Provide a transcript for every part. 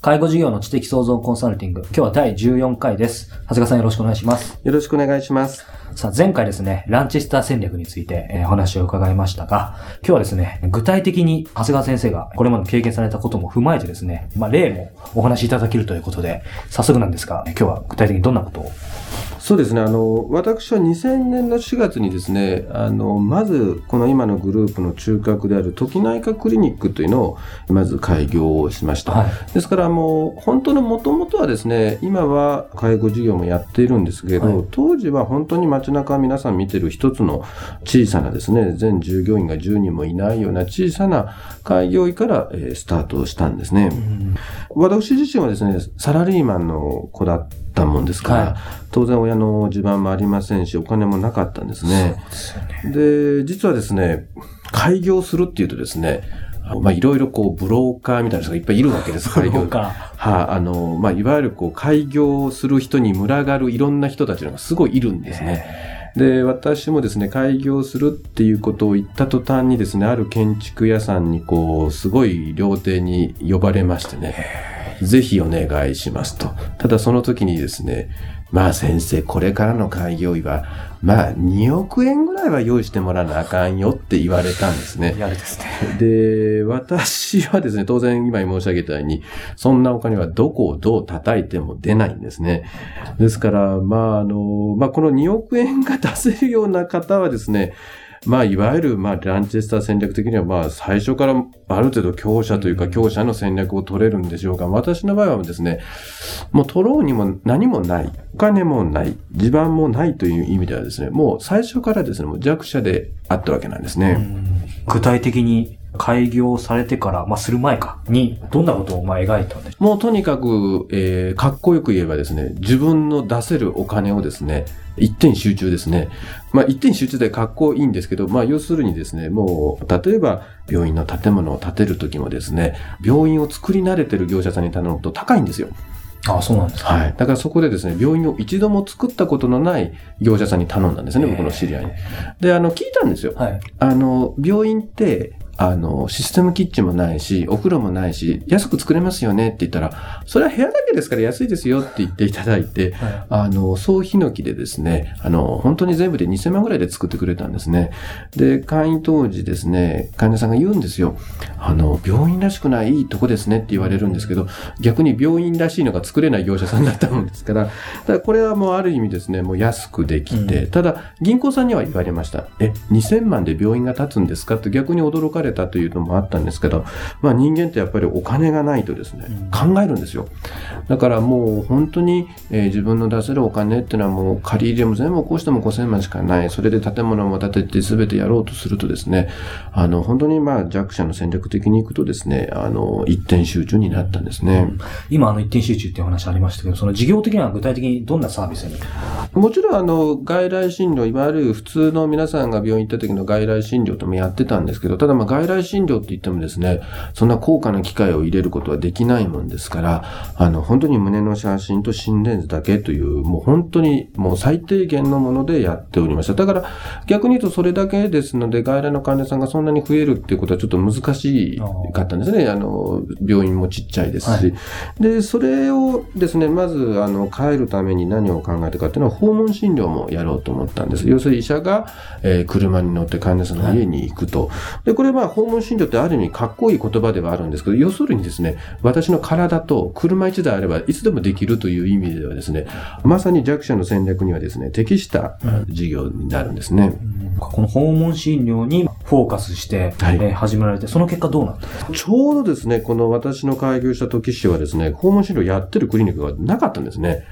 介護事業の知的創造コンサルティング、今日は第14回です。長谷川さん、よろしくお願いします。よろしくお願いします。さあ、前回ですね、ランチェスター戦略について、お話を伺いましたが、今日はですね、具体的に長谷川先生がこれまで経験されたことも踏まえてですね、例もお話しいただけるということで、早速なんですが、今日は具体的にどんなことを。そうですね、私は2000年の4月にですね、まずこの今のグループの中核である都気内科クリニックというのをまず開業をしました、はい、ですからもう本当の元々はですね、今は介護事業もやっているんですけど、はい、当時は本当に街中皆さん見てる一つの小さなですね、全従業員が10人もいないような小さな開業医からスタートをしたんですね、うん、私自身はですね、サラリーマンの子だったもんですから、はい、当然親の地盤もありませんし、お金もなかったんですね。そうですよね。で、実はですね、開業するっていうとですね、いろいろこうブローカーみたいな人がいっぱいいるわけです。開業家。はいわゆるこう開業する人に群がるいろんな人たちがすごいいるんですね。で、私もですね、開業するっていうことを言った途端にですね、ある建築屋さんにこうすごい料亭に呼ばれましてね。ぜひお願いしますと。ただその時にですね、先生、これからの開業医は2億円ぐらいは用意してもらわなあかんよって言われたんですね。やるですね。で、私はですね、当然今申し上げたように、そんなお金はどこをどう叩いても出ないんですね。ですから、この2億円が出せるような方はですね、いわゆる、ランチェスター戦略的には、最初からある程度強者というか、強者の戦略を取れるんでしょうが、私の場合はですね、もう取ろうにも何もない、お金もない、地盤もないという意味ではですね、もう最初からですね、もう弱者であったわけなんですね。具体的に開業されてから、する前かに、どんなことを描いたんでしょう。もうとにかく、かっこよく言えばですね、自分の出せるお金をですね、一点集中ですね。一点集中でかっこいいんですけど、要するにですね、もう、例えば、病院の建物を建てるときもですね、病院を作り慣れてる業者さんに頼むと高いんですよ。ああ、そうなんですか。はい。だからそこでですね、病院を一度も作ったことのない業者さんに頼んだんですね、僕の知り合いに。で、聞いたんですよ。はい。病院って、システムキッチンもないし、お風呂もないし、安く作れますよねって言ったら、それは部屋だけですから安いですよって言っていただいて、はい、総ヒノキでですね、本当に全部で2000万ぐらいで作ってくれたんですね。で、会員当時ですね、患者さんが言うんですよ。病院らしくないいいとこですねって言われるんですけど、逆に病院らしいのが作れない業者さんだったもんですから、ただこれはもうある意味ですね、もう安くできて、ただ銀行さんには言われました。2000万で病院が建つんですかと逆に驚かれたというのもあったんですけど、人間ってやっぱりお金がないとですね、考えるんですよ。だからもう本当に、自分の出せるお金っていうのはもう借り入れも全部起こしても5000万しかない。それで建物も建てて全てやろうとするとですね、本当に弱者の戦略的にいくとですね、一点集中になったんですね。今一点集中っていう話ありましたけど、その事業的には具体的にどんなサービスに。もちろん外来診療、いわゆる普通の皆さんが病院行った時の外来診療ともやってたんですけど、ただ外来診療って言ってもですね、そんな高価な機械を入れることはできないもんですから、本当に胸の写真と心電図だけという、もう本当にもう最低限のものでやっておりました。だから逆に言うとそれだけですので、外来の患者さんがそんなに増えるっていうことはちょっと難しかったんですね。病院もちっちゃいですし、はい、でそれをですね、まず帰るために何を考えたかっていうのは訪問診療もやろうと思ったんです。要するに医者が、車に乗って患者さんの家に行くと、でこれあ、訪問診療ってある意味かっこいい言葉ではあるんですけど、要するにですね、私の体と車一台あればいつでもできるという意味ではですね、まさに弱者の戦略にはですね、適した事業になるんですね。うん、この訪問診療にフォーカスして、始められて、その結果どうなったんですか？ちょうどですね、この私の開業した時市はですね、訪問診療やってるクリニックがなかったんですね。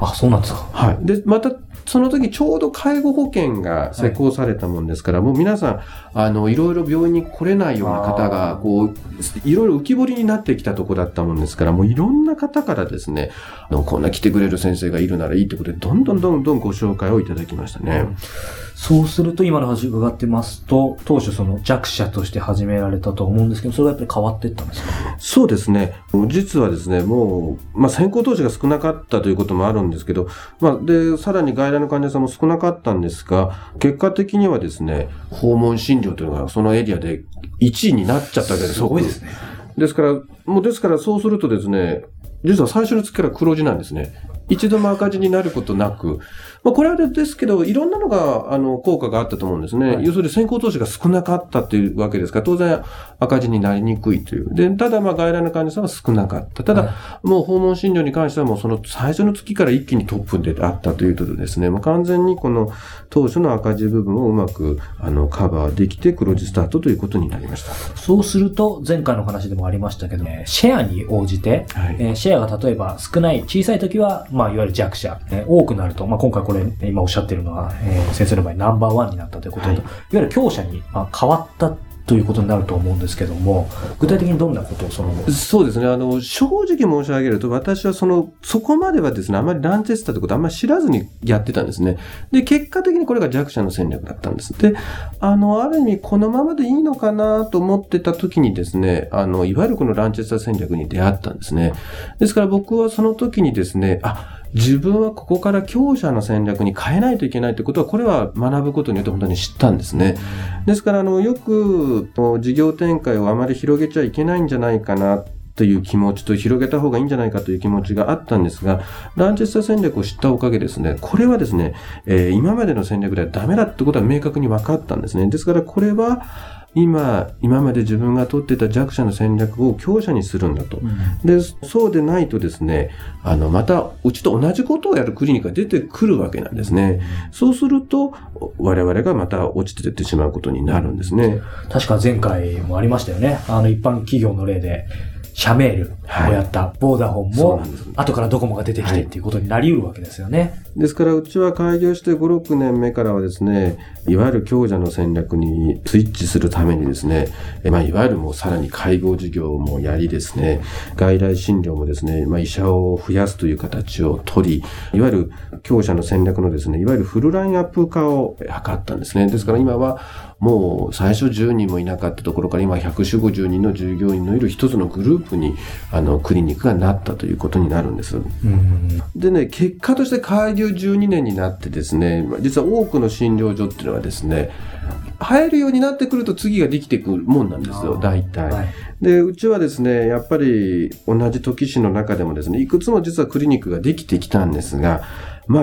あ、そうなんですか。はい。で、また、その時ちょうど介護保険が施行されたもんですから、はい、もう皆さん、いろいろ病院に来れないような方が、いろいろ浮き彫りになってきたとこだったもんですから、もういろんな方からですね、こんな来てくれる先生がいるならいいということで、どんどんどんどんご紹介をいただきましたね。そうすると、今の話伺ってますと、当初その弱者として始められたと思うんですけど、それがやっぱり変わっていったんですか？そうですね。実はですね、もう、先行投資が少なかったということもあるんですけど、で、さらに外来の患者さんも少なかったんですが、結果的にはですね、訪問診療というのがそのエリアで1位になっちゃったわけです。すごいですね。ですからそうするとですね、実は最初の月から黒字なんですね。一度も赤字になることなく、これはですけど、いろんなのが効果があったと思うんですね。はい、要するに先行投資が少なかったというわけですから、当然赤字になりにくいという。で、ただ外来の患者さんは少なかった。ただ、もう訪問診療に関してはもうその最初の月から一気にトップであったということでですね、完全にこの当初の赤字部分をうまくカバーできて黒字スタートということになりました。そうすると、前回の話でもありましたけど、シェアに応じて、シェアが例えば少ない、小さい時は、いわゆる弱者、多くなると、今回これ、今おっしゃってるのは、先生の場合ナンバーワンになったということと、いわゆる強者に、変わったということになると思うんですけども、具体的にどんなことをそうですね、正直申し上げると、私はそこまではですね、あまりランチェスターということをあまり知らずにやってたんですね。で、結果的にこれが弱者の戦略だったんです。で、ある意味このままでいいのかなと思ってた時にですね、いわゆるこのランチェスター戦略に出会ったんですね。ですから僕はその時にですね、自分はここから強者の戦略に変えないといけないということは、これは学ぶことによって本当に知ったんですね。ですから、よく事業展開をあまり広げちゃいけないんじゃないかなという気持ちと、広げた方がいいんじゃないかという気持ちがあったんですが、ランチェスター戦略を知ったおかげですね、これはですね、今までの戦略ではダメだってことは明確に分かったんですね。ですからこれは今まで自分が取ってた弱者の戦略を強者にするんだと。で、そうでないとですね、またうちと同じことをやるクリニックが出てくるわけなんですね。そうすると我々がまた落ちていってしまうことになるんですね。確か前回もありましたよね。一般企業の例でシャメールをやった、ボーダフォンも、後からドコモが出てきてっていうことになり得るわけですよね。はい、ですから、うちは開業して5、6年目からはですね、いわゆる強者の戦略にスイッチするためにですね、いわゆるもうさらに介護事業もやりですね、外来診療もですね、医者を増やすという形を取り、いわゆる強者の戦略のですね、いわゆるフルラインアップ化を図ったんですね。ですから今は、もう最初10人もいなかったところから今150人の従業員のいる一つのグループにクリニックがなったということになるんです。でね、結果として開業12年になってですね、実は多くの診療所っていうのはですね、入るようになってくると次ができてくるもんなんですよ、大体。で、うちはですね、やっぱり同じ時市の中でもですね、いくつも実はクリニックができてきたんですが、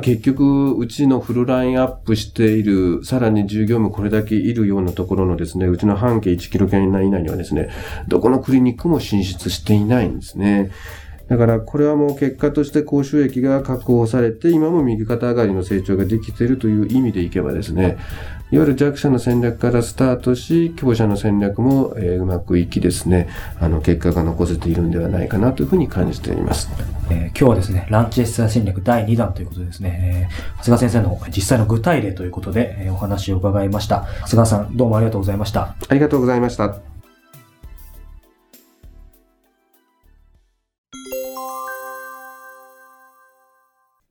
結局うちのフルラインアップしている、さらに従業員もこれだけいるようなところのですね、うちの半径1キロ圏内以内にはですね、どこのクリニックも進出していないんですね。だからこれはもう結果として高収益が確保されて、今も右肩上がりの成長ができているという意味でいけばですね、いわゆる弱者の戦略からスタートし、強者の戦略もうまくいきですね、結果が残せているんではないかなというふうに感じています。今日はですね、ランチェスター戦略第2弾ということでですね、長谷川先生の実際の具体例ということで、お話を伺いました。長谷川さん、どうもありがとうございました。ありがとうございました。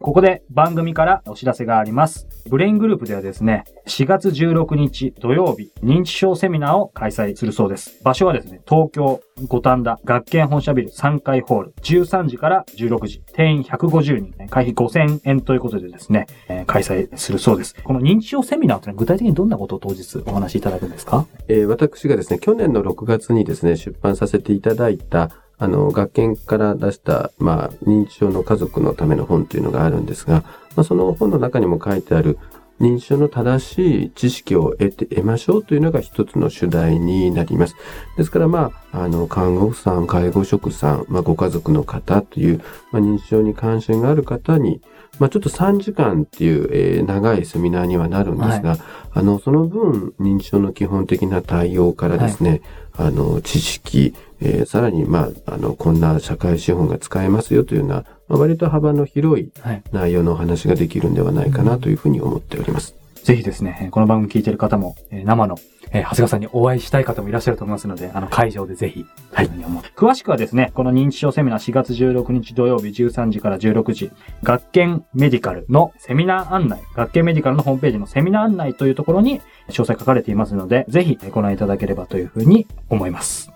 ここで番組からお知らせがあります。ブレイングループではですね、4月16日土曜日、認知症セミナーを開催するそうです。場所はですね、東京五反田学研本社ビル3階ホール、13時から16時、定員150人、会費5000円ということでですね、開催するそうです。この認知症セミナーというのは具体的にどんなことを当日お話しいただくんですか？私がですね、去年の6月にですね、出版させていただいた学研から出した、認知症の家族のための本というのがあるんですが、その本の中にも書いてある、認知症の正しい知識を得ましょうというのが一つの主題になります。ですから看護婦さん、介護職さん、ご家族の方という、認知症に関心がある方に、ちょっと3時間っていう、長いセミナーにはなるんですが、はい、その分、認知症の基本的な対応からですね、はい、知識、さらに、こんな社会資本が使えますよというような、割と幅の広い内容のお話ができるんではないかなというふうに思っております。はい、ぜひですね、この番組聞いている方も、生の長谷川さんにお会いしたい方もいらっしゃると思いますので、会場でぜひ、はい、詳しくはですね、この認知症セミナー4月16日土曜日13時から16時、学研メディカルのセミナー案内、学研メディカルのホームページのセミナー案内というところに詳細書かれていますので、ぜひご覧いただければというふうに思います。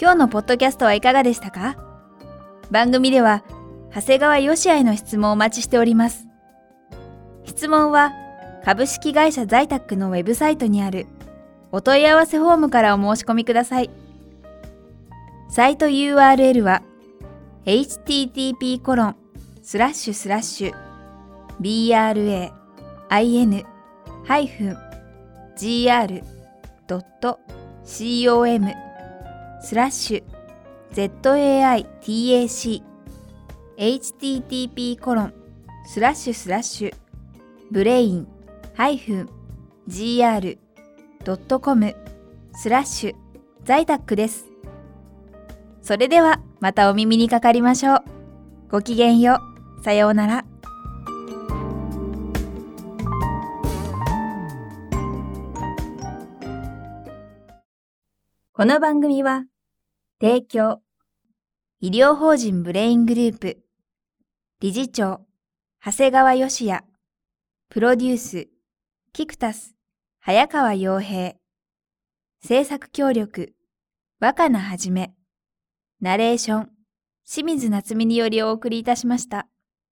今日のポッドキャストはいかがでしたか？番組では、長谷川芳也への質問をお待ちしております。質問は株式会社在宅のウェブサイトにあるお問い合わせフォームからお申し込みください。サイト URL は http://brain-gr.com/在宅です。それではまたお耳にかかりましょう。ごきげんよう。さようなら。この番組は提供医療法人ブレイングループ理事長、長谷川芳也。プロデュース、キクタス、早川洋平。制作協力、若菜はじめ。ナレーション、清水夏美によりお送りいたしました。